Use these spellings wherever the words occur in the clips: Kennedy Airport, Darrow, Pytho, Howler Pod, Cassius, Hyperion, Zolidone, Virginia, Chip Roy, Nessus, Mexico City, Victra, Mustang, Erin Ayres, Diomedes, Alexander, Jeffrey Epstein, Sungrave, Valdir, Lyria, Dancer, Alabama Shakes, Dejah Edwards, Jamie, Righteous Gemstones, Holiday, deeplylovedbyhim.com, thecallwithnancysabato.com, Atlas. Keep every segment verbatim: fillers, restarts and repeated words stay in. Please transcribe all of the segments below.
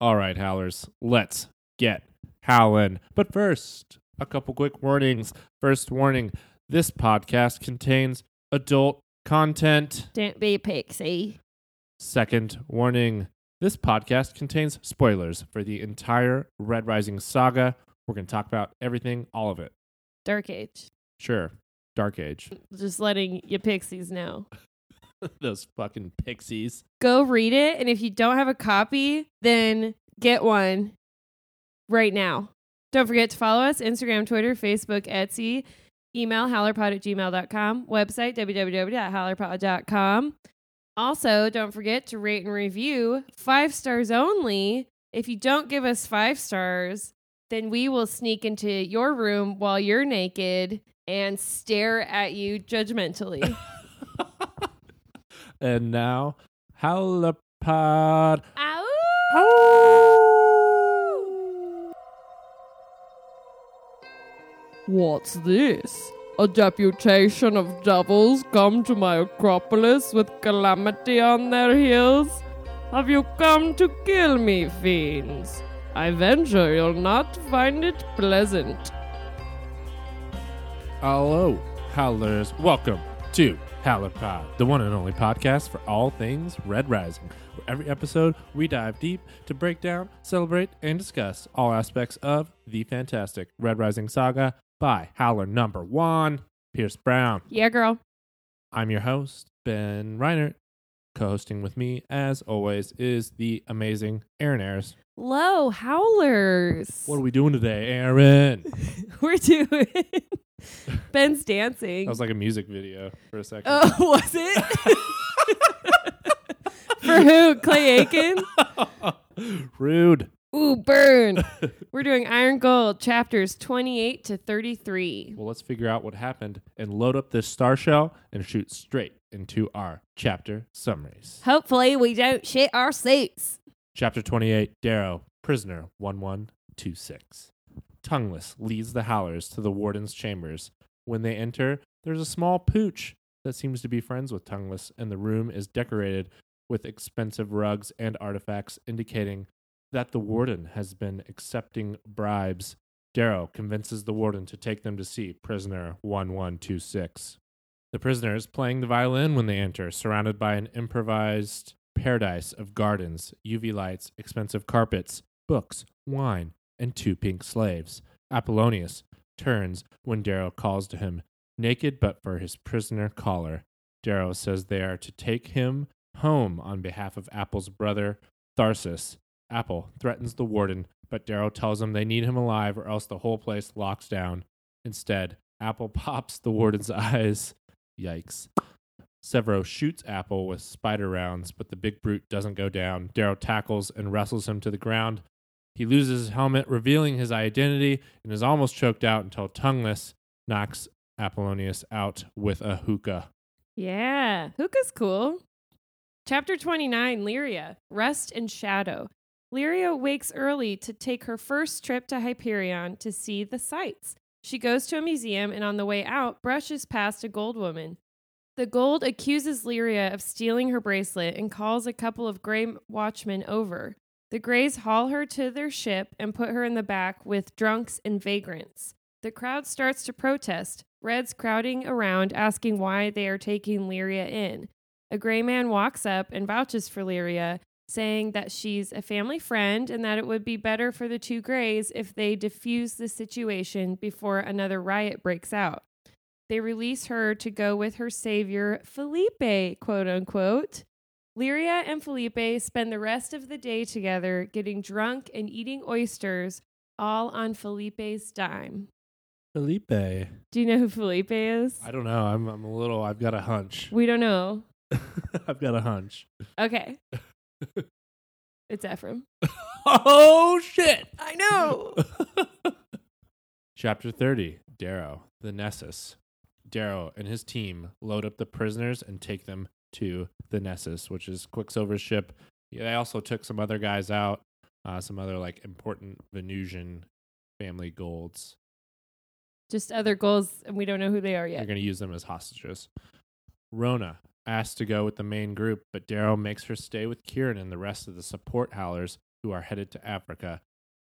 All right, Howlers, let's get howlin'. But first, a couple quick warnings. First warning, this podcast contains adult content. Don't be a pixie. Second warning, this podcast contains spoilers for the entire Red Rising saga. We're going to talk about everything, all of it. Dark Age. Sure. Dark Age. Just letting you pixies know. Those fucking pixies. Go read it, and if you don't have a copy, then get one right now. Don't forget to follow us, Instagram, Twitter, Facebook, Etsy, email howlerpod at gmail dot com, website w w w dot howlerpod dot com. Also, don't forget to rate and review, five stars only. If you don't give us five stars, then we will sneak into your room while you're naked and stare at you judgmentally. And now, Howler Pod. Ow! Ow! What's this? A deputation of devils come to my Acropolis with calamity on their heels? Have you come to kill me, fiends? I venture you'll not find it pleasant. Hello, Howlers. Welcome to Howler Pod, the one and only podcast for all things Red Rising, where every episode we dive deep to break down, celebrate, and discuss all aspects of the fantastic Red Rising saga by Howler number one, Pierce Brown. Yeah, girl. I'm your host, Ben Reiner. Co-hosting with me, as always, is the amazing Erin Ayres. Hello, Howlers. What are we doing today, Erin? We're doing... Ben's dancing. That was like a music video for a second. Oh, uh, was it? For who? Clay Aiken? Rude. Ooh, burn. We're doing Iron Gold, chapters twenty-eight to thirty-three. Well, let's figure out what happened and load up this star shell and shoot straight into our chapter summaries. Hopefully we don't shit our suits. Chapter twenty-eight, Darrow, Prisoner one one two six. Tongueless leads the Howlers to the warden's chambers. When they enter, there's a small pooch that seems to be friends with Tongueless, and the room is decorated with expensive rugs and artifacts, indicating that the warden has been accepting bribes. Darrow convinces the warden to take them to see Prisoner one one two six. The prisoner is playing the violin when they enter, surrounded by an improvised paradise of gardens, U V lights, expensive carpets, books, wine, and two pink slaves. Apollonius turns when Darrow calls to him, naked but for his prisoner collar. Darrow says they are to take him home on behalf of Apple's brother, Tharsis. Apple threatens the warden, but Darrow tells him they need him alive or else the whole place locks down. Instead, Apple pops the warden's eyes. Yikes. Sevro shoots Apple with spider rounds, but the big brute doesn't go down. Darrow tackles and wrestles him to the ground. He loses his helmet, revealing his identity, and is almost choked out until Tongueless knocks Apollonius out with a hookah. Yeah, hookah's cool. Chapter twenty-nine, Lyria, Rest and Shadow. Lyria wakes early to take her first trip to Hyperion to see the sights. She goes to a museum and on the way out, brushes past a gold woman. The gold accuses Lyria of stealing her bracelet and calls a couple of gray watchmen over. The Greys haul her to their ship and put her in the back with drunks and vagrants. The crowd starts to protest, Reds crowding around asking why they are taking Lyria in. A Grey man walks up and vouches for Lyria, saying that she's a family friend and that it would be better for the two Greys if they defuse the situation before another riot breaks out. They release her to go with her savior, Felipe, quote unquote. Lyria and Felipe spend the rest of the day together getting drunk and eating oysters, all on Felipe's dime. Felipe. Do you know who Felipe is? I don't know. I'm I'm a little, I've got a hunch. We don't know. I've got a hunch. Okay. It's Ephraim. Oh, shit. I know. Chapter thirty, Darrow, the Nessus. Darrow and his team load up the prisoners and take them to the Nessus, which is Quicksilver's ship. Yeah, they also took some other guys out, uh, some other like important Venusian family golds. Just other golds, and we don't know who they are yet. They're going to use them as hostages. Rona asks to go with the main group, but Darrow makes her stay with Kieran and the rest of the support Howlers who are headed to Africa.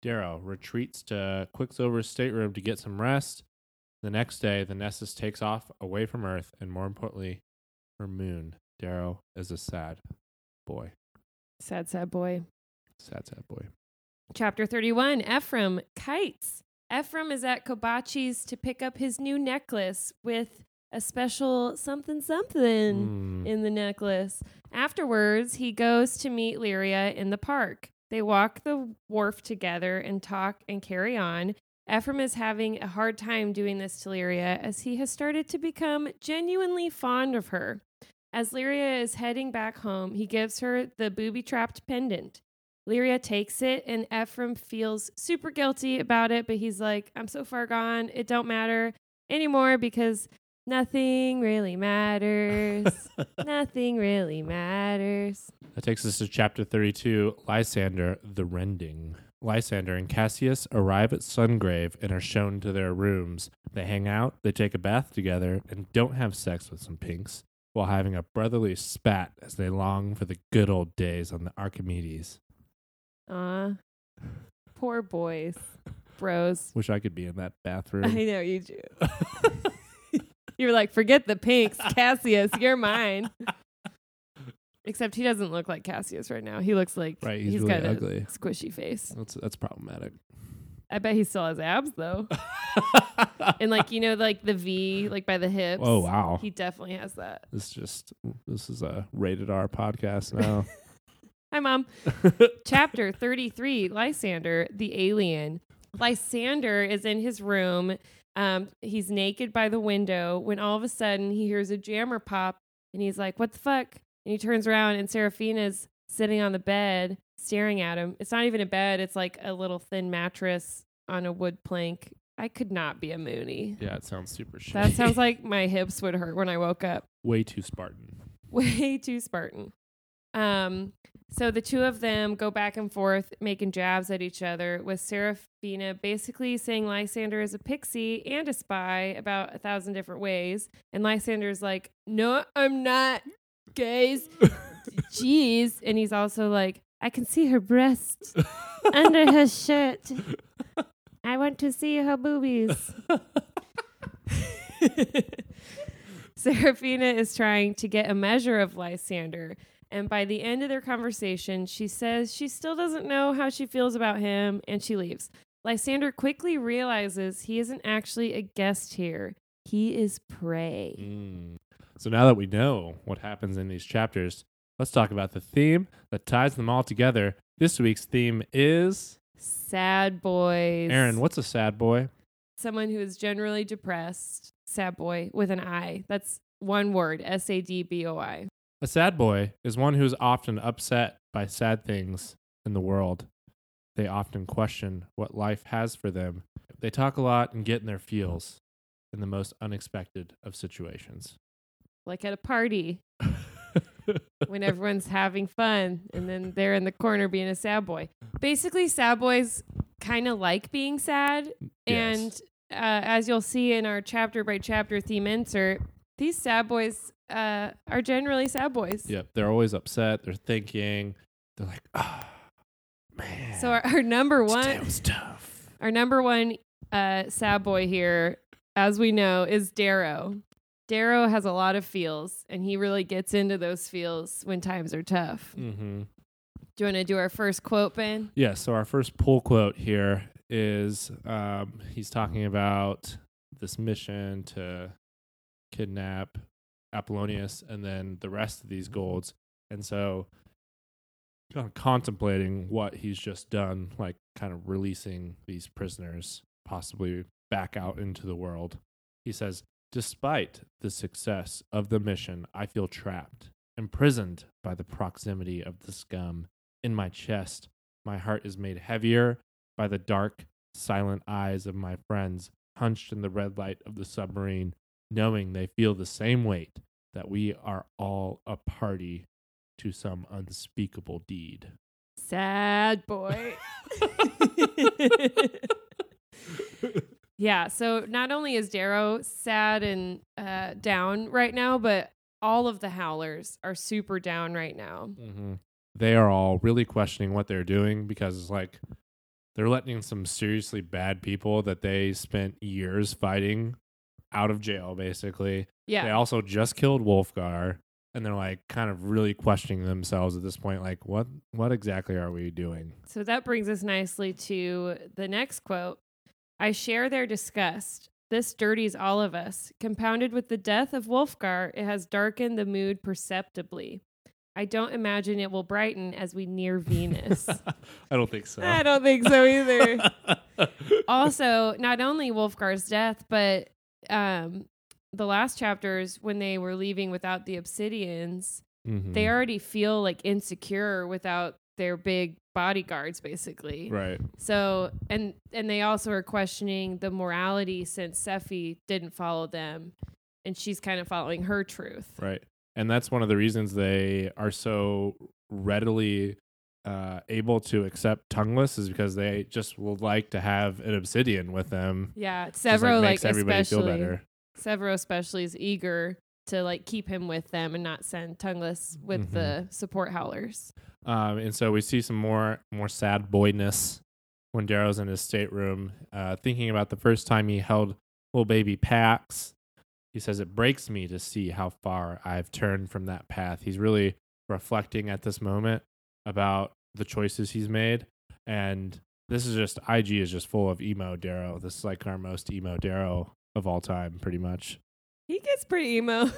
Darrow retreats to Quicksilver's stateroom to get some rest. The next day, the Nessus takes off away from Earth, and more importantly, her moon. Darrow is a sad boy. Sad, sad boy. Sad, sad boy. Chapter thirty-one, Ephraim kites. Ephraim is at Kobachi's to pick up his new necklace with a special something something mm. in the necklace. Afterwards, he goes to meet Lyria in the park. They walk the wharf together and talk and carry on. Ephraim is having a hard time doing this to Lyria as he has started to become genuinely fond of her. As Lyria is heading back home, he gives her the booby-trapped pendant. Lyria takes it, and Ephraim feels super guilty about it, but he's like, I'm so far gone, it don't matter anymore because nothing really matters. Nothing really matters. That takes us to chapter thirty-two, Lysander, the Rending. Lysander and Cassius arrive at Sungrave and are shown to their rooms. They hang out, they take a bath together, and don't have sex with some pinks, while having a brotherly spat as they long for the good old days on the Archimedes. Ah, uh, poor boys, bros. Wish I could be in that bathroom. I know, you do. You were like, forget the pinks, Cassius, you're mine. Except he doesn't look like Cassius right now. He looks like right, he's, he's really got ugly. A squishy face. That's that's problematic. I bet he still has abs, though. And, like, you know, like the V, like by the hips. Oh, wow. He definitely has that. It's just, this is a rated R podcast now. Hi, Mom. Chapter thirty-three, Lysander, the Alien. Lysander is in his room. Um, he's naked by the window when all of a sudden he hears a jammer pop, and he's like, what the fuck? And he turns around, and Seraphina's sitting on the bed, staring at him. It's not even a bed. It's like a little thin mattress on a wood plank. I could not be a Mooney. Yeah, it sounds super shitty. That sounds like my hips would hurt when I woke up. Way too Spartan. Way too Spartan. Um, so the two of them go back and forth, making jabs at each other, with Seraphina basically saying Lysander is a pixie and a spy about a thousand different ways. And Lysander's like, no, I'm not, guys. Jeez. And he's also like, I can see her breasts under her shirt. I want to see her boobies. Seraphina is trying to get a measure of Lysander, and by the end of their conversation, she says she still doesn't know how she feels about him, and she leaves. Lysander quickly realizes he isn't actually a guest here. He is prey. Mm. So now that we know what happens in these chapters, let's talk about the theme that ties them all together. This week's theme is... sad boys. Aaron, what's a sad boy? Someone who is generally depressed. Sad boy with an I. That's one word, S A D B O I. A sad boy is one who is often upset by sad things in the world. They often question what life has for them. They talk a lot and get in their feels in the most unexpected of situations. Like at a party. When everyone's having fun and then they're in the corner being a sad boy. Basically, sad boys kind of like being sad. Yes. And uh, as you'll see in our chapter by chapter theme insert, these sad boys uh, are generally sad boys. Yep. They're always upset. They're thinking. They're like, oh, man. So our, our number one. Today was tough. Our number one uh, sad boy here, as we know, is Darrow. Darrow has a lot of feels, and he really gets into those feels when times are tough. Mm-hmm. Do you want to do our first quote, Ben? Yeah, so our first pull quote here is um, he's talking about this mission to kidnap Apollonius and then the rest of these golds. And so kind of contemplating what he's just done, like kind of releasing these prisoners, possibly back out into the world. He says, despite the success of the mission, I feel trapped, imprisoned by the proximity of the scum. In my chest, my heart is made heavier by the dark, silent eyes of my friends, hunched in the red light of the submarine, knowing they feel the same weight, that we are all a party to some unspeakable deed. Sad boy. Yeah, so not only is Darrow sad and uh, down right now, but all of the Howlers are super down right now. Mm-hmm. they are all really questioning what they're doing, because it's like they're letting some seriously bad people that they spent years fighting out of jail, basically. Yeah. They also just killed Wolfgar, and they're like kind of really questioning themselves at this point, like what what exactly are we doing? So that brings us nicely to the next quote. I share their disgust. This dirties all of us. Compounded with the death of Wolfgar, it has darkened the mood perceptibly. I don't imagine it will brighten as we near Venus. I don't think so. I don't think so either. Also, not only Wolfgar's death, but um, the last chapters when they were leaving without the obsidians, mm-hmm. they already feel like insecure without their big bodyguards, basically. Right. So, and and they also are questioning the morality since Sephi didn't follow them, and she's kind of following her truth. Right. And that's one of the reasons they are so readily uh, able to accept Tongueless, is because they just would like to have an obsidian with them. Yeah, Sevro, like, makes like everybody especially, feel better. Sevro especially is eager to like keep him with them and not send Tongueless with mm-hmm. the support howlers. Um, and so we see some more more sad boydness when Darrow's in his stateroom, uh, thinking about the first time he held little baby Pax. He says, it breaks me to see how far I've turned from that path. He's really reflecting at this moment about the choices he's made. And this is just, I G is just full of emo Darrow. This is like our most emo Darrow of all time, pretty much. He gets pretty emo.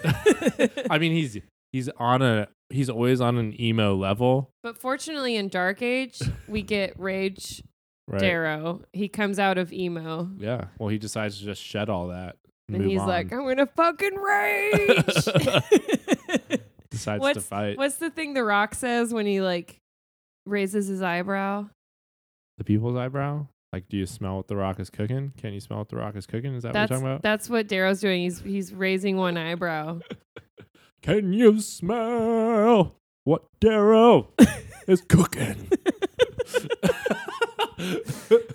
I mean, he's he's on a, he's always on an emo level. But fortunately in Dark Age, we get Rage right. Darrow. He comes out of emo. Yeah. Well, he decides to just shed all that. And Move he's on. like, I'm going to fucking rage. Decides what's, to fight. What's the thing The Rock says when he like raises his eyebrow? The people's eyebrow? Like, do you smell what The Rock is cooking? Can you smell what The Rock is cooking? Is that that's, what you're talking about? That's what Darrow's doing. He's he's raising one eyebrow. Can you smell what Darrow is cooking?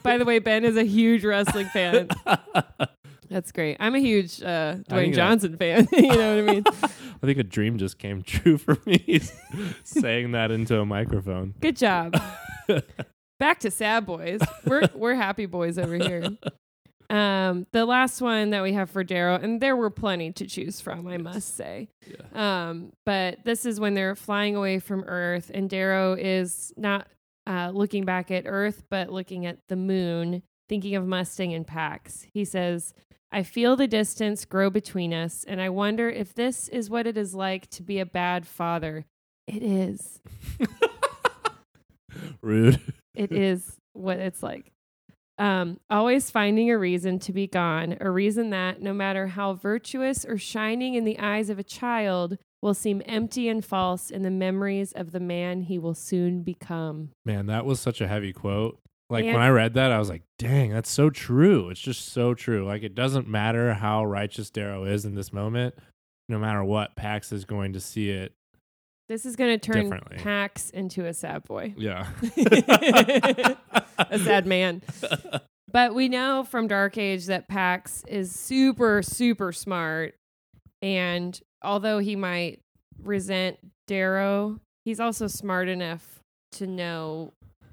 By the way, Ben is a huge wrestling fan. That's great. I'm a huge uh, Dwayne Johnson fan. You know what I mean? I think a dream just came true for me, saying that into a microphone. Good job. Back to sad boys. We're we're happy boys over here. Um, the last one that we have for Darrow, and there were plenty to choose from, I yes. must say. Yeah. Um, but this is when they're flying away from Earth, and Darrow is not uh, looking back at Earth, but looking at the moon, thinking of Mustang and Pax. He says, I feel the distance grow between us, and I wonder if this is what it is like to be a bad father. It is. Rude. It is what it's like. Um, always finding a reason to be gone, a reason that, no matter how virtuous or shining in the eyes of a child, will seem empty and false in the memories of the man he will soon become. Man, that was such a heavy quote. Like, and when I read that, I was like, dang, that's so true. It's just so true. Like, it doesn't matter how righteous Darrow is in this moment. No matter what, Pax is going to see it. This is going to turn Pax into a sad boy. Yeah. A sad man. But we know from Dark Age that Pax is super, super smart. And although he might resent Darrow, he's also smart enough to know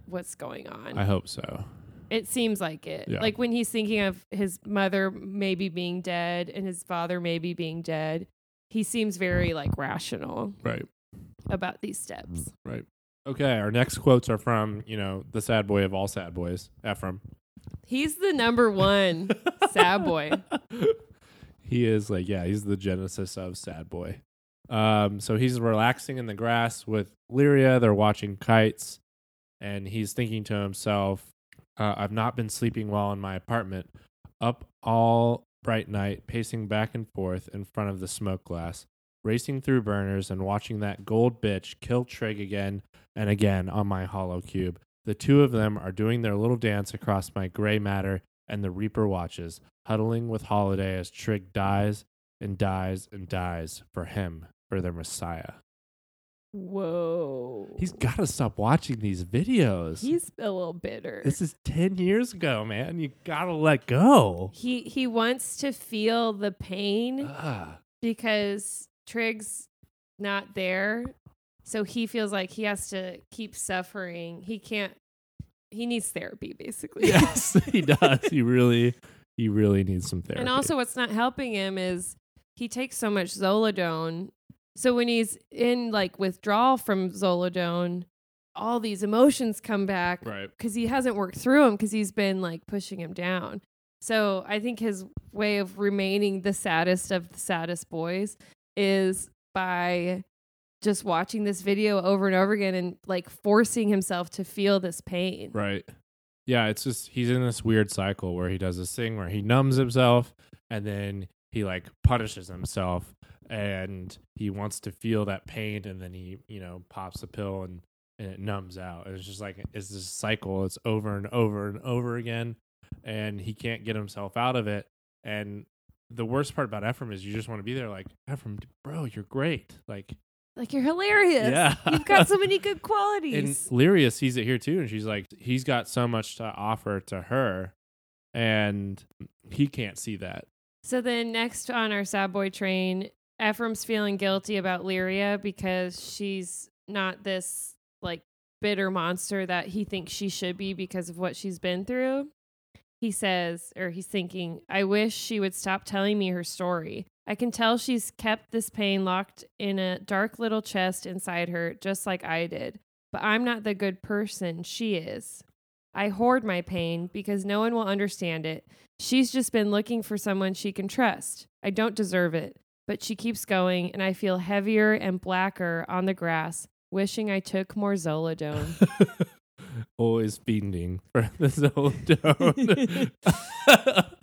what's going on. I hope so. It seems like it. Yeah. Like when he's thinking of his mother maybe being dead and his father maybe being dead, he seems very like rational. Right. About these steps. Right. Okay. Our next quotes are from, you know, the sad boy of all sad boys, Ephraim. He's the number one sad boy. He is like, yeah, he's the genesis of sad boy. Um, so he's relaxing in the grass with Lyria. They're watching kites. And he's thinking to himself, uh, I've not been sleeping well in my apartment, up all bright night, pacing back and forth in front of the smoke glass, racing through burners and watching that gold bitch kill Trig again and again on my hollow cube. The two of them are doing their little dance across my gray matter, and the Reaper watches, huddling with Holiday as Trig dies and dies and dies for him, for their Messiah. Whoa. He's got to stop watching these videos. He's a little bitter. This is ten years ago, man. You got to let go. He he wants to feel the pain uh. because Trig's not there. So he feels like he has to keep suffering. He can't. He needs therapy, basically. Yes, he does. He really, he really needs some therapy. And also, what's not helping him is he takes so much Zolidone. So when he's in like withdrawal from Zolidone, all these emotions come back, right? Because he hasn't worked through them because he's been like pushing him down. So I think his way of remaining the saddest of the saddest boys is by just watching this video over and over again and like forcing himself to feel this pain. Right. Yeah. It's just, he's in this weird cycle where he does this thing where he numbs himself and then he like punishes himself and he wants to feel that pain. And then he, you know, pops a pill and, and it numbs out. And it's just like, it's this cycle. It's over and over and over again. And he can't get himself out of it. And the worst part about Ephraim is you just want to be there like, Ephraim, bro, you're great. Like, like you're hilarious. Yeah. You've got so many good qualities. And Lyria sees it here too. And she's like, he's got so much to offer to her. And he can't see that. So then next on our sad boy train, Ephraim's feeling guilty about Lyria because she's not this like bitter monster that he thinks she should be because of what she's been through. He says, or he's thinking, I wish she would stop telling me her story. I can tell she's kept this pain locked in a dark little chest inside her, just like I did. But I'm not the good person she is. I hoard my pain because no one will understand it. She's just been looking for someone she can trust. I don't deserve it. But she keeps going, and I feel heavier and blacker on the grass, wishing I took more Zolidone. Always fiending for the Zolidone.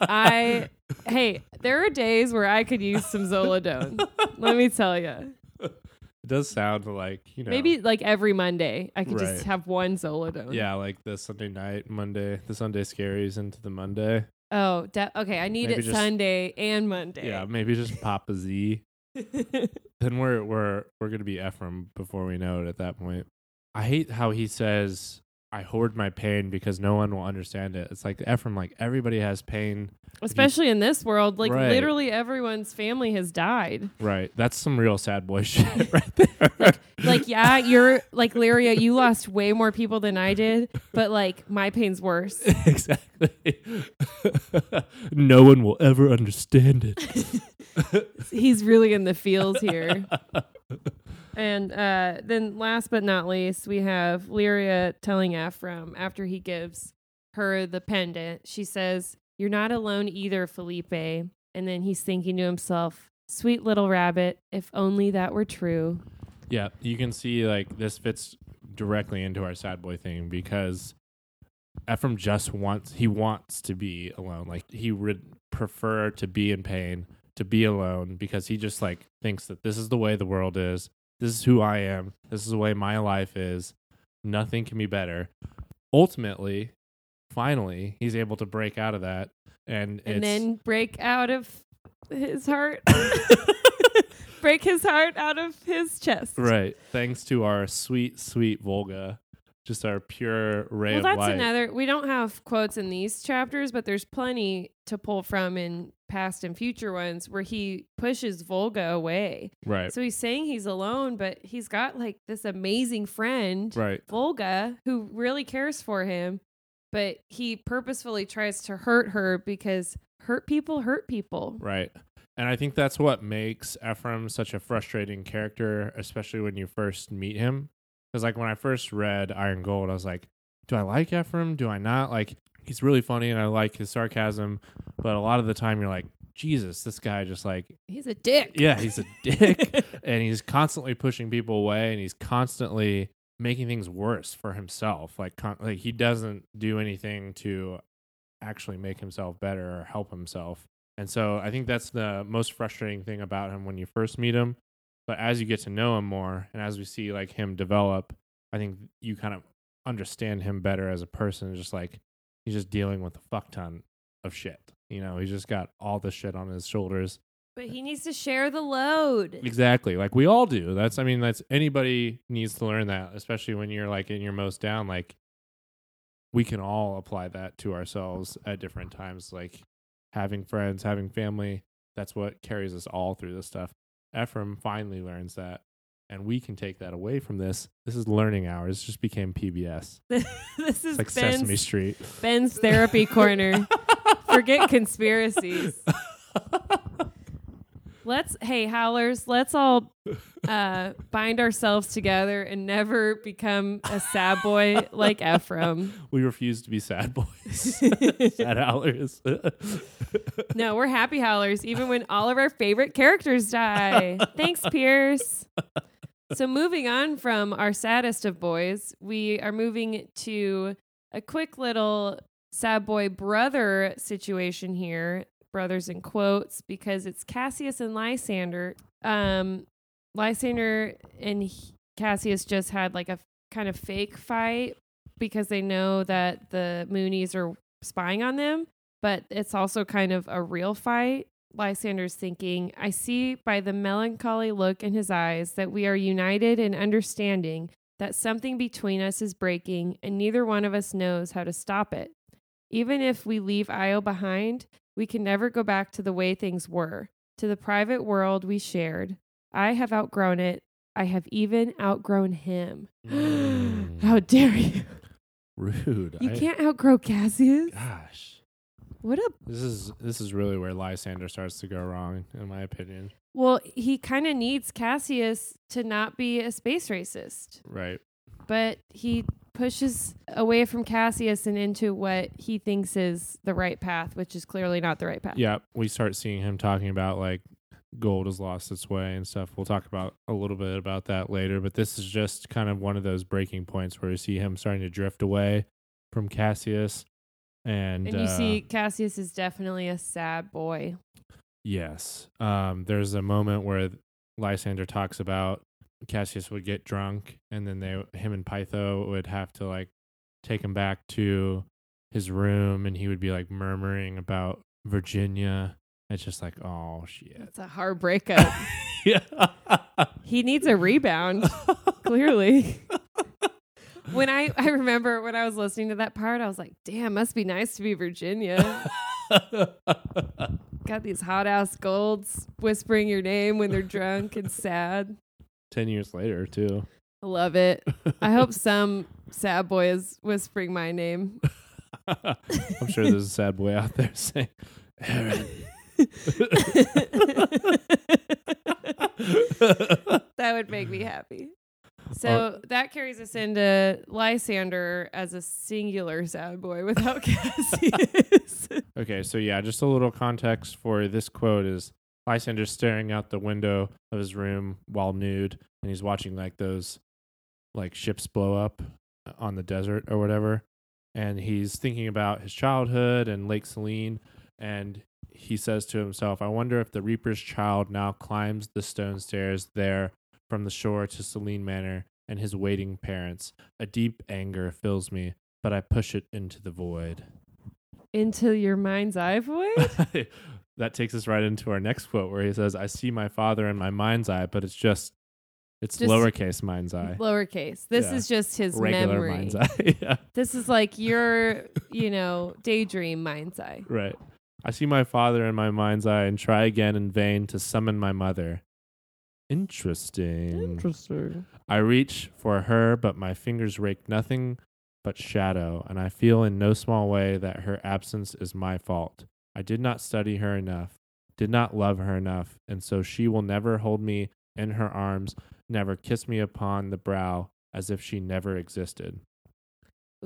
I, hey, there are days where I could use some Zolidone. Let me tell you. It does sound like, you know. Maybe like every Monday, I could right. just have one Zolidone. Yeah, like the Sunday night, Monday, the Sunday scaries into the Monday. Oh, de- okay. I need maybe it just, Sunday and Monday. Yeah, maybe just pop a Z. Then we're we're we're gonna be Ephraim before we know it. At that point, I hate how he says, I hoard my pain because no one will understand it. It's like Ephraim, like everybody has pain. Especially you, in this world, like right. literally everyone's family has died. Right. That's some real sad boy shit right there. Like, like, yeah, you're like Lyria, you lost way more people than I did, but like my pain's worse. Exactly. No one will ever understand it. He's really in the feels here. And uh, then last but not least, we have Lyria telling Ephraim after he gives her the pendant. She says, you're not alone either, Felipe. And then he's thinking to himself, sweet little rabbit, if only that were true. Yeah, you can see like this fits directly into our sad boy thing because Ephraim just wants, he wants to be alone. Like he would prefer to be in pain, to be alone because he just like thinks that this is the way the world is. This is who I am. This is the way my life is. Nothing can be better. Ultimately, finally, he's able to break out of that. And, and it's then break out of his heart. Break his heart out of his chest. Right. Thanks to our sweet, sweet Volga. Just our pure ray well, of light. Well, that's another. We don't have quotes in these chapters, but there's plenty to pull from in past and future ones where he pushes Volga away. Right. So he's saying he's alone, but he's got like this amazing friend, right. Volga, who really cares for him, but he purposefully tries to hurt her because hurt people hurt people. Right. And I think that's what makes Ephraim such a frustrating character, especially when you first meet him. Because like when I first read Iron Gold, I was like, do I like Ephraim? Do I not? Like, he's really funny and I like his sarcasm. But a lot of the time you're like, Jesus, this guy just like... He's a dick. Yeah, he's a dick. And he's constantly pushing people away and he's constantly making things worse for himself. Like, con- like he doesn't do anything to actually make himself better or help himself. And so I think that's the most frustrating thing about him when you first meet him. But as you get to know him more and as we see like him develop, I think you kind of understand him better as a person. Just like he's just dealing with a fuck ton of shit. You know, he's just got all the shit on his shoulders. But he needs to share the load. Exactly. Like we all do. That's, I mean, that's anybody needs to learn that, especially when you're like in your most down. Like we can all apply that to ourselves at different times. Like having friends, having family, that's what carries us all through this stuff. Ephraim finally learns that and we can take that away from this. This is learning hours. It just became P B S. This is it's like Ben's, Sesame Street. Ben's therapy corner. Forget conspiracies. Let's, hey, Howlers, let's all uh, bind ourselves together and never become a sad boy like Ephraim. We refuse to be sad boys. Sad Howlers. No, we're happy Howlers, even when all of our favorite characters die. Thanks, Pierce. So moving on from our saddest of boys, we are moving to a quick little sad boy brother situation here. Brothers in quotes, because it's Cassius and Lysander. Um, Lysander and he, Cassius just had like a f- kind of fake fight because they know that the Moonies are spying on them, but it's also kind of a real fight. Lysander's thinking, I see by the melancholy look in his eyes that we are united in understanding that something between us is breaking and neither one of us knows how to stop it. Even if we leave Io behind, we can never go back to the way things were, to the private world we shared. I have outgrown it. I have even outgrown him. Mm. How dare you? Rude. You I, can't outgrow Cassius. Gosh. What a... This is, this is really where Lysander starts to go wrong, in my opinion. Well, he kind of needs Cassius to not be a space racist. Right. But he... pushes away from Cassius and into what he thinks is the right path, which is clearly not the right path. Yeah, we start seeing him talking about like gold has lost its way and stuff. We'll talk about a little bit about that later, but this is just kind of one of those breaking points where you see him starting to drift away from Cassius. And, and you uh, see Cassius is definitely a sad boy. Yes. Um, there's a moment where Lysander talks about Cassius would get drunk and then they him and Pytho would have to like take him back to his room and he would be like murmuring about Virginia. It's just like, oh shit. It's a hard breakup. Yeah. He needs a rebound. Clearly. When I, I remember when I was listening to that part, I was like, damn, must be nice to be Virginia. Got these hot ass golds whispering your name when they're drunk and sad. Ten years later, too. I love it. I hope some sad boy is whispering my name. I'm sure there's a sad boy out there saying, Aaron. That would make me happy. So uh, that carries us into Lysander as a singular sad boy without Cassius. Okay, so yeah, just a little context for this quote is, Lysander's staring out the window of his room while nude, and he's watching like those like ships blow up on the desert or whatever. And he's thinking about his childhood and Lake Selene, and he says to himself, I wonder if the Reaper's child now climbs the stone stairs there from the shore to Selene Manor and his waiting parents. A deep anger fills me, but I push it into the void. Into your mind's eye void? That takes us right into our next quote where he says, I see my father in my mind's eye, but it's just, it's just lowercase mind's eye. Lowercase. This yeah. is just his regular memory. Mind's eye. Yeah. This is like your, you know, daydream mind's eye. Right. I see my father in my mind's eye and try again in vain to summon my mother. Interesting. Interesting. I reach for her, but my fingers rake nothing but shadow, and I feel in no small way that her absence is my fault. I did not study her enough, did not love her enough, and so she will never hold me in her arms, never kiss me upon the brow as if she never existed.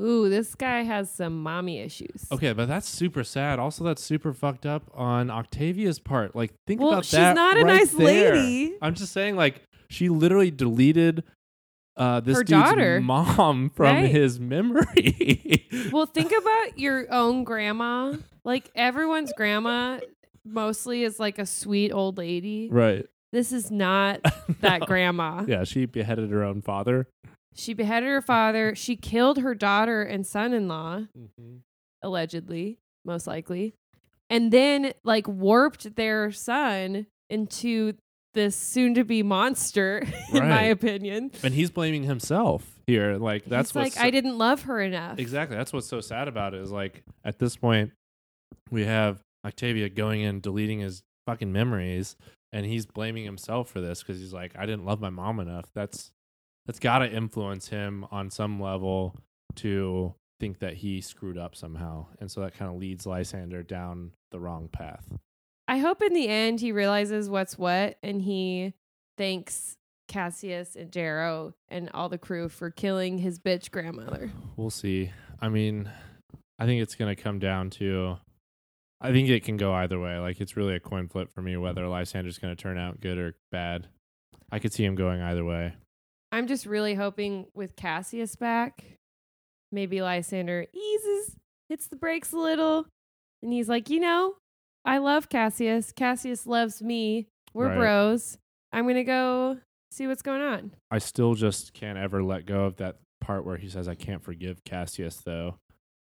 Ooh, this guy has some mommy issues. Okay, but that's super sad. Also, that's super fucked up on Octavia's part. Like, think well, about that. Well, she's not a right nice there. Lady. I'm just saying, like, she literally deleted Uh, this her dude's daughter. Mom from right. his memory. Well, think about your own grandma. Like, everyone's grandma mostly is like a sweet old lady. Right. This is not that no. grandma. Yeah, she beheaded her own father. She beheaded her father. She killed her daughter and son-in-law, mm-hmm. allegedly, most likely. And then, like, warped their son into this soon-to-be monster, in right. my opinion. And he's blaming himself here. Like, that's what's like, so I didn't love her enough. Exactly. That's what's so sad about it is, like, at this point, we have Octavia going in, deleting his fucking memories, And he's blaming himself for this because he's like, I didn't love my mom enough. That's that's got to influence him on some level to think that he screwed up somehow. And so that kind of leads Lysander down the wrong path. I hope in the end he realizes what's what and he thanks Cassius and Darrow and all the crew for killing his bitch grandmother. We'll see. I mean, I think it's going to come down to... I think it can go either way. Like, it's really a coin flip for me whether Lysander's going to turn out good or bad. I could see him going either way. I'm just really hoping with Cassius back, maybe Lysander eases, hits the brakes a little, and he's like, you know, I love Cassius. Cassius loves me. We're right. bros. I'm going to go see what's going on. I still just can't ever let go of that part where he says, I can't forgive Cassius, though,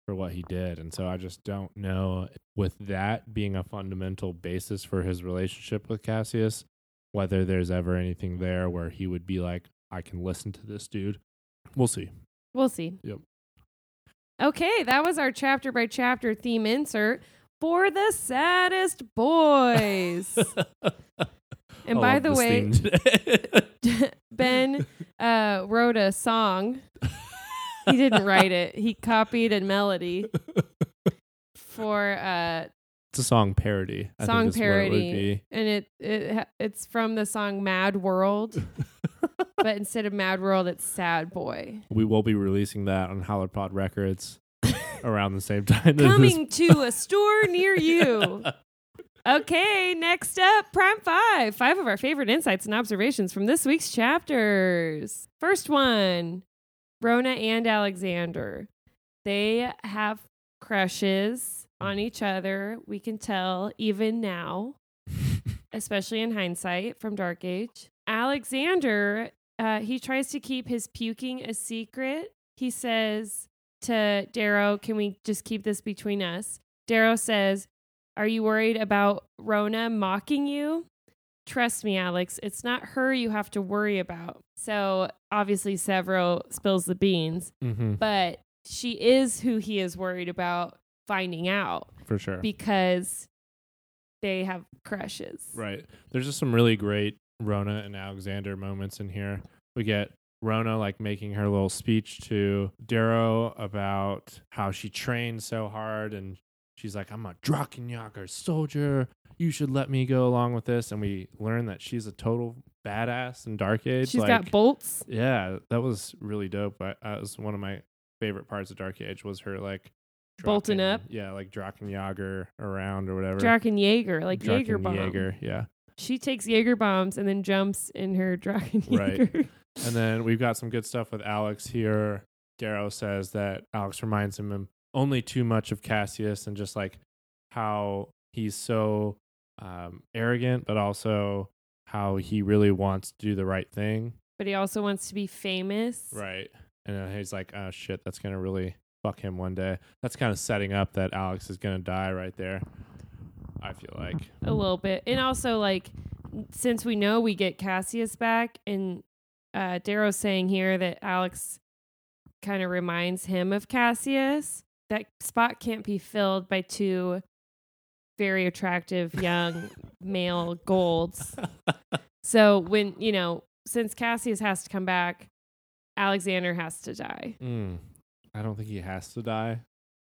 for what he did. And so I just don't know, with that being a fundamental basis for his relationship with Cassius, whether there's ever anything there where he would be like, I can listen to this dude. We'll see. We'll see. Yep. Okay, that was our chapter by chapter theme insert for the saddest boys. And by the way, Ben uh, wrote a song. He didn't write it. He copied a melody for uh it's a song parody. I song think parody, it would be. And it it it's from the song Mad World, but instead of Mad World, it's Sad Boy. We will be releasing that on Howler Pod Records around the same time. Coming to a store near you. Okay, next up, Prime Five. Five of our favorite insights and observations from this week's chapters. First one. Rona and Alexander, they have crushes on each other. We can tell even now, especially in hindsight from Dark Age. Alexander, uh, he tries to keep his puking a secret. He says to Darrow, can we just keep this between us? Darrow says, are you worried about Rona mocking you? Trust me, Alex, it's not her you have to worry about. So obviously Sevro spills the beans, mm-hmm. but she is who he is worried about finding out. For sure. Because they have crushes. Right. There's just some really great Rona and Alexander moments in here. We get Rona like making her little speech to Darrow about how she trained so hard and she's like, I'm a Drakenjager soldier. You should let me go along with this. And we learn that she's a total badass in Dark Age. She's like, got bolts. Yeah, that was really dope. I, I was one of my favorite parts of Dark Age was her like bolting up. Yeah, like Drakenjager around or whatever. Drakenjager, like Jaeger bomb. Jaeger, yeah. She takes Jaeger bombs and then jumps in her Drakenjager. Right. And then we've got some good stuff with Alex here. Darrow says that Alex reminds him only too much of Cassius and just like how he's so Um, arrogant, but also how he really wants to do the right thing. But he also wants to be famous. Right. And he's like, oh, shit, that's going to really fuck him one day. That's kind of setting up that Alex is going to die right there, I feel like. A little bit. And also, like, since we know we get Cassius back, and uh, Darrow's saying here that Alex kind of reminds him of Cassius, that spot can't be filled by two very attractive young male golds. So when, you know, since Cassius has to come back, Alexander has to die. Mm, I don't think he has to die.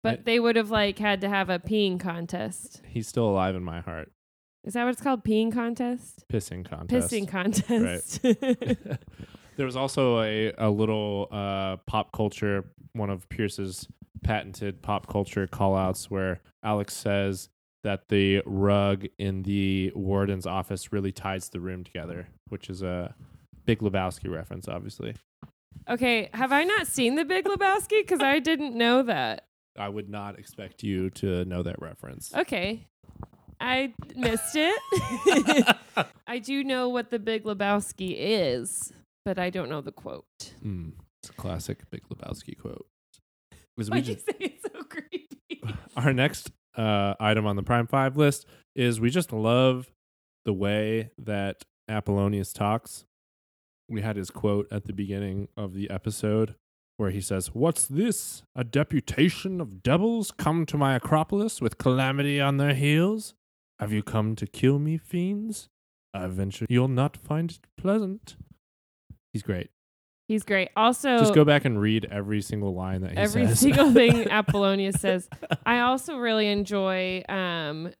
But I, they would have like had to have a peeing contest. He's still alive in my heart. Is that what it's called? Peeing contest? Pissing contest. Pissing contest. Right. There was also a, a little uh, pop culture, one of Pierce's patented pop culture call outs where Alex says that the rug in the warden's office really ties the room together, which is a Big Lebowski reference, obviously. Okay, have I not seen the Big Lebowski? Because I didn't know that. I would not expect you to know that reference. Okay, I missed it. I do know what the Big Lebowski is, but I don't know the quote. Mm, it's a classic Big Lebowski quote. Why'd you say it's so creepy? Our next Uh, item on the Prime Five list is we just love the way that Apollonius talks. We had his quote at the beginning of the episode where he says, "What's this? A deputation of devils come to my Acropolis with calamity on their heels? Have you come to kill me, fiends? I venture you'll not find it pleasant. He's great. He's great. Also, just go back and read every single line that he every says. Every single thing Apollonius says. I also really enjoy um,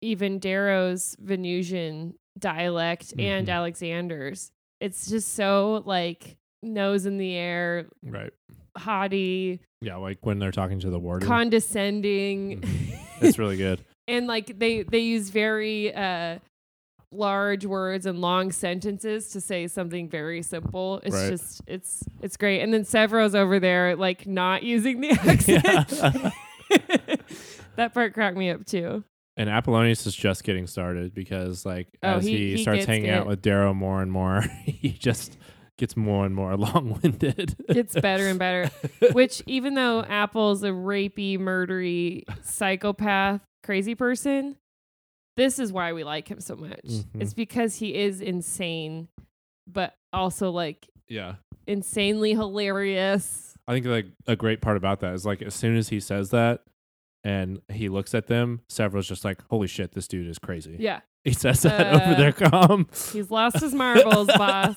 even Darrow's Venusian dialect mm-hmm. and Alexander's. It's just so like nose in the air, right? Haughty. Yeah, like when they're talking to the warden. Condescending. Mm-hmm. It's really good. And like they they use very uh, large words and long sentences to say something very simple. It's right. just it's it's great. And then Sevro's over there like not using the accent. That part cracked me up too. And Apollonius is just getting started because like oh, as he, he, he starts hanging it. out with Darrow more and more, he just gets more and more long-winded. Gets better and better. Which even though Apple's a rapey, murdery, psychopath, crazy person, this is why we like him so much. Mm-hmm. It's because he is insane, but also like yeah, insanely hilarious. I think like a great part about that is like as soon as he says that and he looks at them, Severo's just like, holy shit, this dude is crazy. Yeah. He says that uh, over their comm. He's lost his marbles, boss.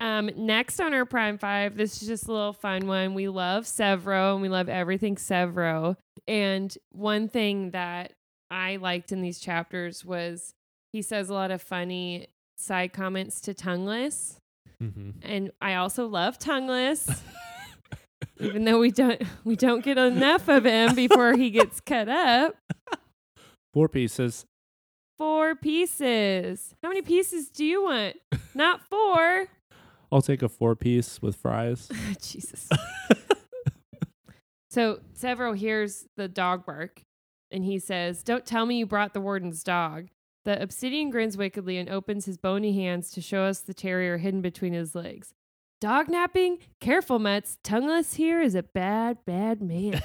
Um, next on our Prime Five, this is just a little fun one. We love Sevro and we love everything Sevro. And one thing that I liked in these chapters was he says a lot of funny side comments to Tongueless. Mm-hmm. And I also love Tongueless. Even though we don't we don't get enough of him before he gets cut up. Four pieces. Four pieces. How many pieces do you want? Not four. I'll take a four piece with fries. Jesus. So Sevro hears the dog bark and he says, don't tell me you brought the warden's dog. The obsidian grins wickedly and opens his bony hands to show us the terrier hidden between his legs. Dog napping? Careful, Mutz. Tongueless here is a bad, bad man.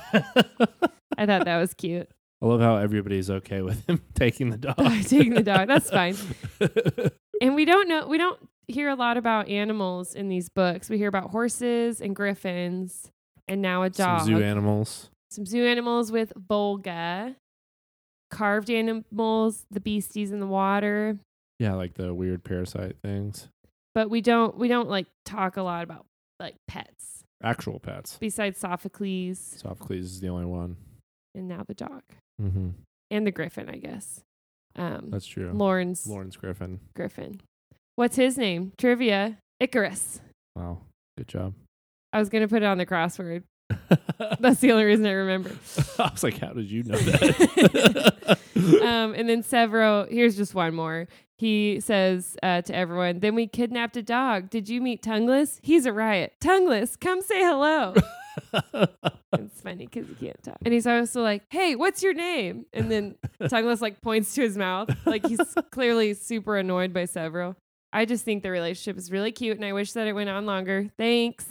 I thought that was cute. I love how everybody's okay with him taking the dog. Taking the dog. That's fine. And we don't know, we don't hear a lot about animals in these books. We hear about horses and griffins and now a dog. Some zoo animals. Some zoo animals with Volga. Carved animals, the beasties in the water. Yeah, like the weird parasite things. But we don't we don't like talk a lot about like pets. Actual pets. Besides Sophocles. Sophocles is the only one. And now the dog. Mm-hmm. And the griffin, I guess. Um, That's true. Lawrence. Lawrence Griffin. Griffin. What's his name? Trivia. Icarus. Wow. Good job. I was going to put it on the crossword. That's the only reason I remember. I was like, how did you know that? um, and then Sevro, here's just one more. He says uh, to everyone, then we kidnapped a dog. Did you meet Tongueless? He's a riot. Tongueless, come say hello. It's funny because he can't talk. And he's also like, hey, what's your name? And then Tongueless like points to his mouth. Like he's clearly super annoyed by Sevro. I just think the relationship is really cute and I wish that it went on longer. Thanks.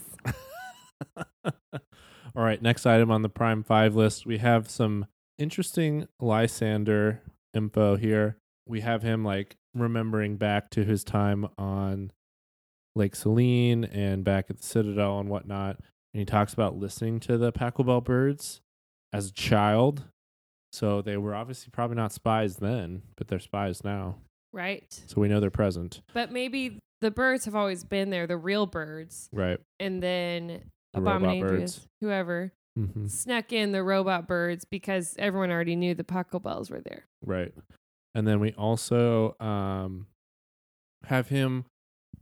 All right, next item on the Prime Five list, we have some interesting Lysander info here. We have him like remembering back to his time on Lake Selene and back at the Citadel and whatnot. And he talks about listening to the Pachelbel birds as a child. So they were obviously probably not spies then, but they're spies now. Right. So we know they're present. But maybe the birds have always been there, the real birds. Right. And then the Abominandrius, whoever, mm-hmm. snuck in the robot birds because everyone already knew the Pachelbels were there. Right. And then we also um, have him...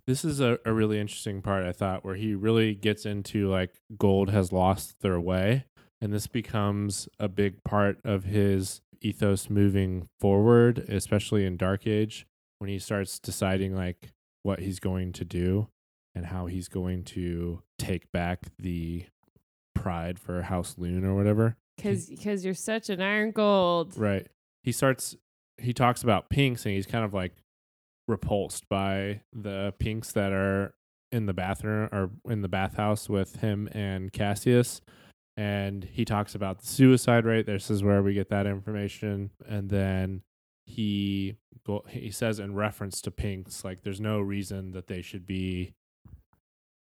This is a, a really interesting part, I thought, where he really gets into like gold has lost their way. And this becomes a big part of his ethos moving forward, especially in Dark Age, when he starts deciding like what he's going to do and how he's going to take back the pride for House Loon or whatever. Because because you're such an Iron Gold. Right. He starts, he talks about pinks and he's kind of like, repulsed by the pinks that are in the bathroom or in the bathhouse with him and Cassius. And he talks about the suicide rate. This is where we get that information. And then he go, he says in reference to pinks, like there's no reason that they should be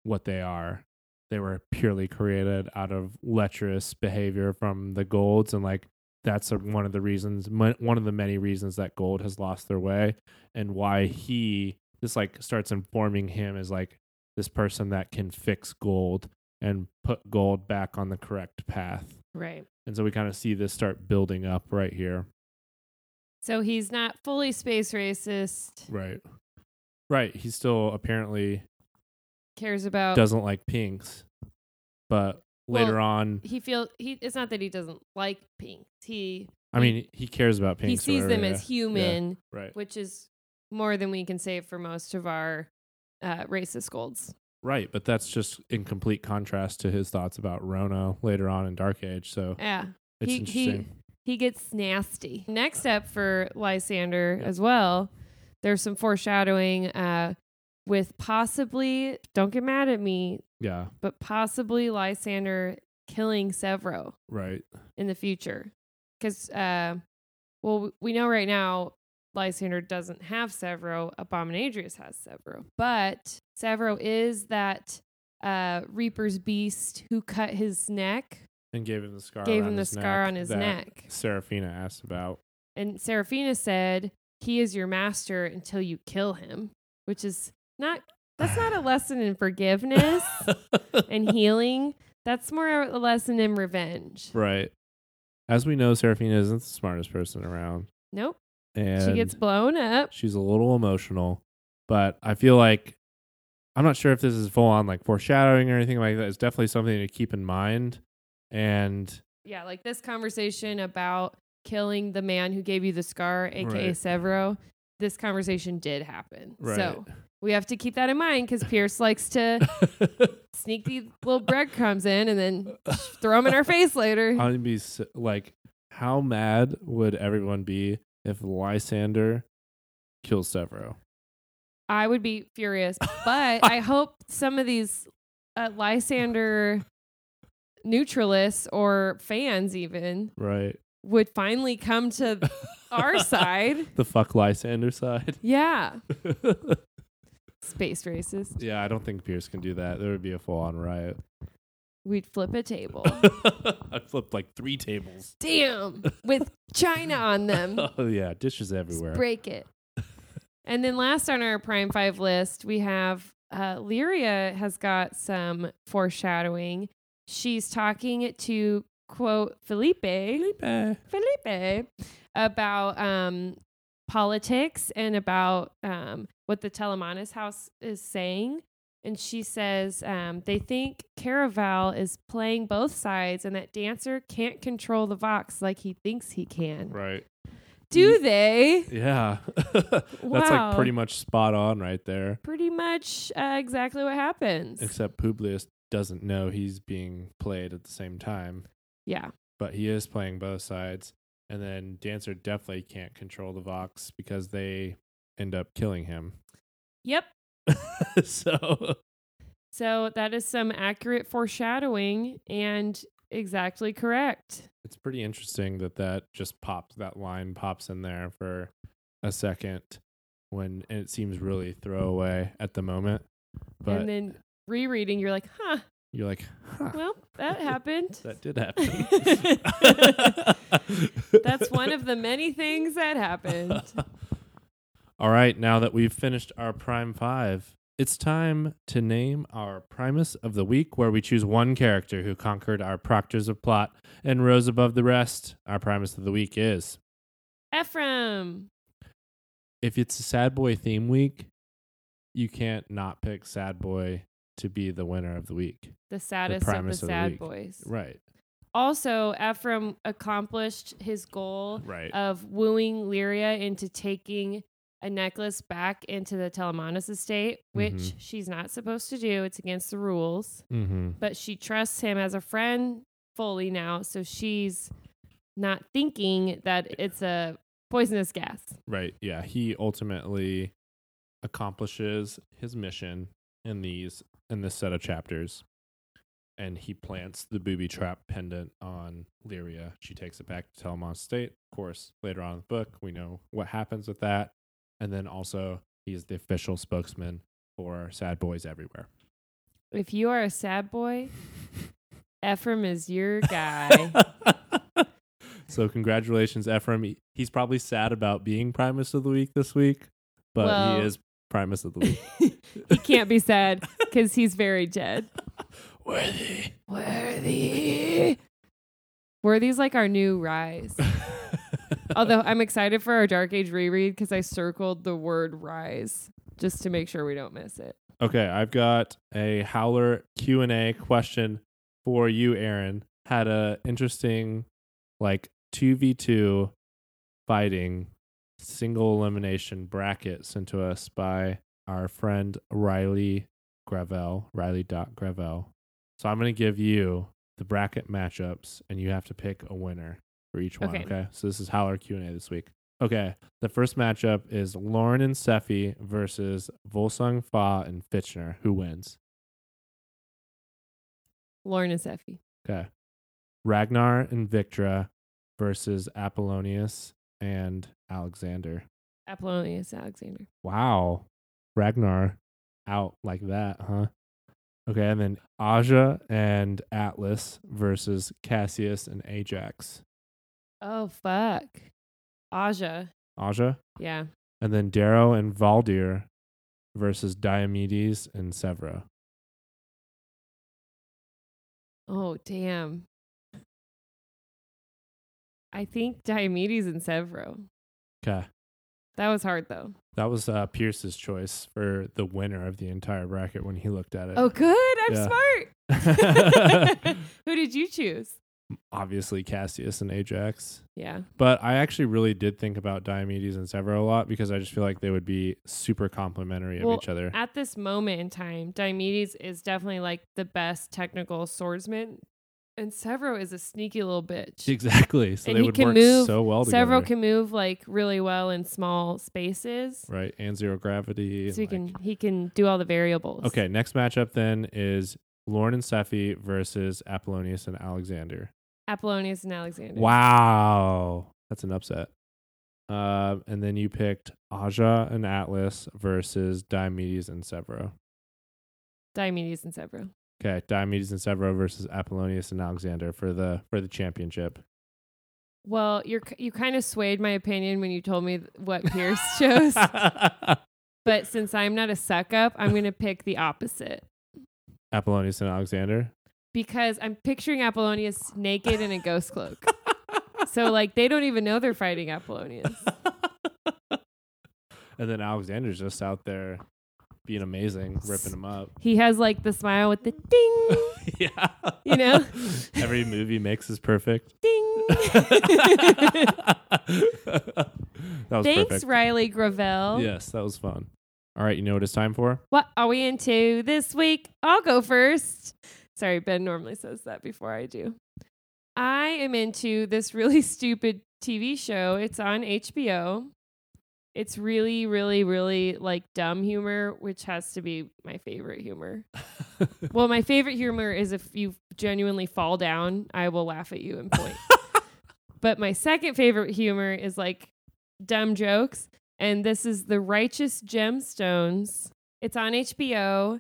what they are. They were purely created out of lecherous behavior from the golds. And like that's a, one of the reasons, one of the many reasons that gold has lost their way, and why he this like starts informing him as like this person that can fix gold and put gold back on the correct path. Right. And so we kind of see this start building up right here. So he's not fully space racist. Right. Right. He still apparently cares about, doesn't like pinks, but later well, on he feels he. It's not that he doesn't like pinks. He. I mean, he cares about pinks. He sees whatever, them yeah. as human, yeah, right. Which is more than we can say for most of our uh, racist golds. Right, but that's just in complete contrast to his thoughts about Rona later on in Dark Age. So yeah, it's he, interesting. He, he gets nasty. Next up for Lysander yeah. as well. There's some foreshadowing uh, with possibly, don't get mad at me, yeah, but possibly Lysander killing Sevro, right, in the future, because uh, well, we know right now Lysander doesn't have Sevro. Abominadrius has Sevro. But Sevro is that uh, Reaper's beast who cut his neck. And gave him the scar Gave him the scar on his neck. Seraphina asked about. And Seraphina said, he is your master until you kill him. Which is not, that's not a lesson in forgiveness and healing. That's more a lesson in revenge. Right. As we know, Seraphina isn't the smartest person around. Nope. And she gets blown up. She's a little emotional, but I feel like I'm not sure if this is full on like foreshadowing or anything like that. It's definitely something to keep in mind. And yeah, like this conversation about killing the man who gave you the scar, A K A right. Sevro, this conversation did happen. Right. So we have to keep that in mind because Pierce likes to sneak these little breadcrumbs in and then throw them in our face later. I'm gonna be so, like, how mad would everyone be if Lysander kills Severo? I would be furious, but I hope some of these uh, Lysander neutralists or fans even right. would finally come to our side. The fuck Lysander side? Yeah. Space racist. Yeah, I don't think Pierce can do that. There would be a full-on riot. We'd flip a table. I flipped like three tables. Damn. With china on them. Oh, yeah. Dishes everywhere. Just break it. And then last on our Prime Five list, we have uh, Lyria has got some foreshadowing. She's talking to, quote, Felipe. Felipe. Felipe. About um, politics and about um, what the Telemannus house is saying. And she says um, they think Caraval is playing both sides and that Dancer can't control the Vox like he thinks he can. Right. Do they? Yeah. Wow. That's like pretty much spot on right there. Pretty much uh, exactly what happens. Except Publius doesn't know he's being played at the same time. Yeah. But he is playing both sides. And then Dancer definitely can't control the Vox because they end up killing him. Yep. so so that is some accurate foreshadowing and exactly correct. It's pretty interesting that that just popped, that line pops in there for a second when and it seems really throwaway at the moment, but and then rereading you're like huh you're like huh. Well, that happened. That did happen. That's one of the many things that happened. All right, now that we've finished our Prime Five, it's time to name our Primus of the Week, where we choose one character who conquered our proctors of plot and rose above the rest. Our Primus of the Week is... Ephraim! If it's a Sad Boy theme week, you can't not pick Sad Boy to be the winner of the week. The saddest the of the of Sad the Boys. Right. Also, Ephraim accomplished his goal right. of wooing Lyria into taking a necklace back into the Telemannus estate, which mm-hmm. she's not supposed to do. It's against the rules. Mm-hmm. But she trusts him as a friend fully now, so she's not thinking that it's a poisonous gas. Right, yeah. He ultimately accomplishes his mission in these in this set of chapters, and he plants the booby trap pendant on Lyria. She takes it back to Telemannus estate. Of course, later on in the book, we know what happens with that. And then also, he is the official spokesman for sad boys everywhere. If you are a sad boy, Ephraim is your guy. So congratulations, Ephraim. He's probably sad about being Primus of the Week this week, but well, he is Primus of the Week. He can't be sad because he's very dead. Worthy. Worthy. Worthy's like our new Rise. Although I'm excited for our Dark Age reread because I circled the word Rise just to make sure we don't miss it. Okay, I've got a Howler Q and A question for you, Aaron. Had a interesting like two v two fighting single elimination bracket sent to us by our friend Riley Gravel, Riley.Gravel. So I'm going to give you the bracket matchups and you have to pick a winner for each one. Okay. okay? So this is Howler Q and A this week. Okay, the first matchup is Lauren and Seffi versus Volsung Fa and Fitchner. Who wins? Lauren and Seffi. Okay. Ragnar and Victra versus Apollonius and Alexander. Apollonius, Alexander. Wow. Ragnar out like that, huh? Okay, and then Aja and Atlas versus Cassius and Ajax. Oh, fuck. Aja. Aja? Yeah. And then Darrow and Valdir versus Diomedes and Sevro. Oh, damn. I think Diomedes and Sevro. Okay. That was hard, though. That was uh, Pierce's choice for the winner of the entire bracket when he looked at it. Oh, good. I'm yeah. smart. Who did you choose? Obviously Cassius and Ajax. Yeah. But I actually really did think about Diomedes and Severo a lot because I just feel like they would be super complementary well, of each other. At this moment in time, Diomedes is definitely like the best technical swordsman and Severo is a sneaky little bitch. Exactly. So and they would work move, so well together. Severo can move like really well in small spaces. Right. And zero gravity. So he, like, can, he can do all the variables. Okay. Next matchup then is Lauren and Seffi versus Apollonius and Alexander. Apollonius and Alexander. Wow. That's an upset. Uh, and then you picked Aja and Atlas versus Diomedes and Severo. Diomedes and Severo. Okay. Diomedes and Severo versus Apollonius and Alexander for the for the championship. Well, you're you kind of swayed my opinion when you told me what Pierce chose. But since I'm not a suck up, I'm going to pick the opposite. Apollonius and Alexander? Because I'm picturing Apollonius naked in a ghost cloak. So, like, they don't even know they're fighting Apollonius. And then Alexander's just out there being amazing, ripping him up. He has, like, the smile with the ding. Yeah. You know? Every movie makes is perfect. Ding. That was Thanks, perfect. Riley Gravel. Yes, that was fun. All right, you know what it's time for? What are we into this week? I'll go first. Sorry, Ben normally says that before I do. I am into this really stupid T V show. It's on H B O. It's really, really, really like dumb humor, which has to be my favorite humor. Well, my favorite humor is if you genuinely fall down, I will laugh at you and point. But my second favorite humor is like dumb jokes. And this is The Righteous Gemstones. It's on H B O.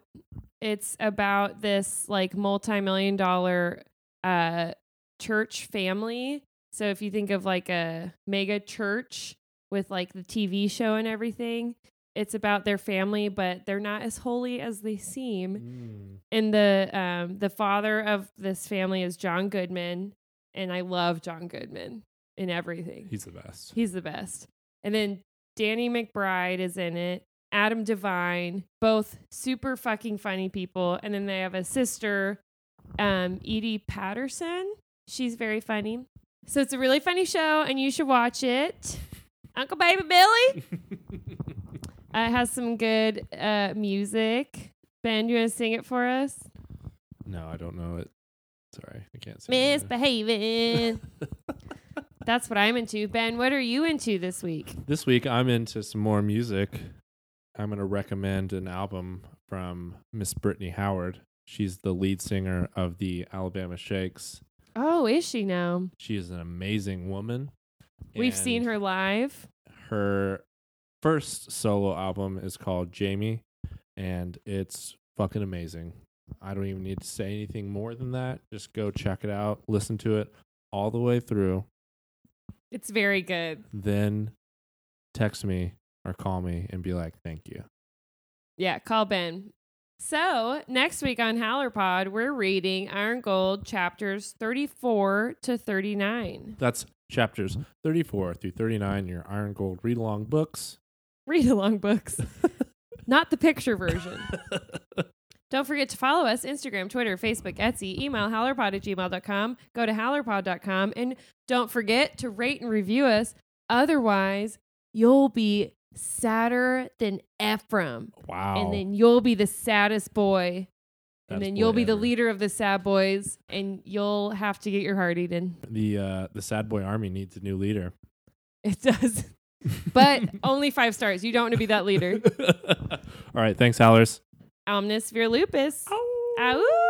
It's about this like multi-million dollar uh, church family. So if you think of like a mega church with like the T V show and everything, it's about their family, but they're not as holy as they seem. Mm. And the um, the father of this family is John Goodman. And I love John Goodman in everything. He's the best. He's the best. And then Danny McBride is in it. Adam Devine, both super fucking funny people. And then they have a sister, um, Edie Patterson. She's very funny. So it's a really funny show and you should watch it. Uncle Baby Billy. uh, it has some good uh, music. Ben, you want to sing it for us? No, I don't know it. Sorry, I can't sing it. Misbehaving. That's what I'm into. Ben, what are you into this week? This week, I'm into some more music. I'm going to recommend an album from Miss Brittany Howard. She's the lead singer of the Alabama Shakes. Oh, is she now? She is an amazing woman. We've and seen her live. Her first solo album is called Jamie, and it's fucking amazing. I don't even need to say anything more than that. Just go check it out. Listen to it all the way through. It's very good. Then text me or call me and be like, thank you. Yeah, call Ben. So next week on Howler Pod, we're reading Iron Gold chapters thirty-four to thirty-nine. That's chapters thirty-four through thirty-nine, your Iron Gold read-along books. Read-along books. Not the picture version. Don't forget to follow us, Instagram, Twitter, Facebook, Etsy, email howlerpod at gmail dot com, go to howlerpod dot com, and don't forget to rate and review us. Otherwise, you'll be sadder than Ephraim. Wow. And then you'll be the saddest boy. That's and then you'll be ever. the leader of the sad boys, and you'll have to get your heart eaten. The, uh, the sad boy army needs a new leader. It does. But only five stars. You don't want to be that leater. All right. Thanks, Howlers. Omnis vir lupus. Ow. Ow.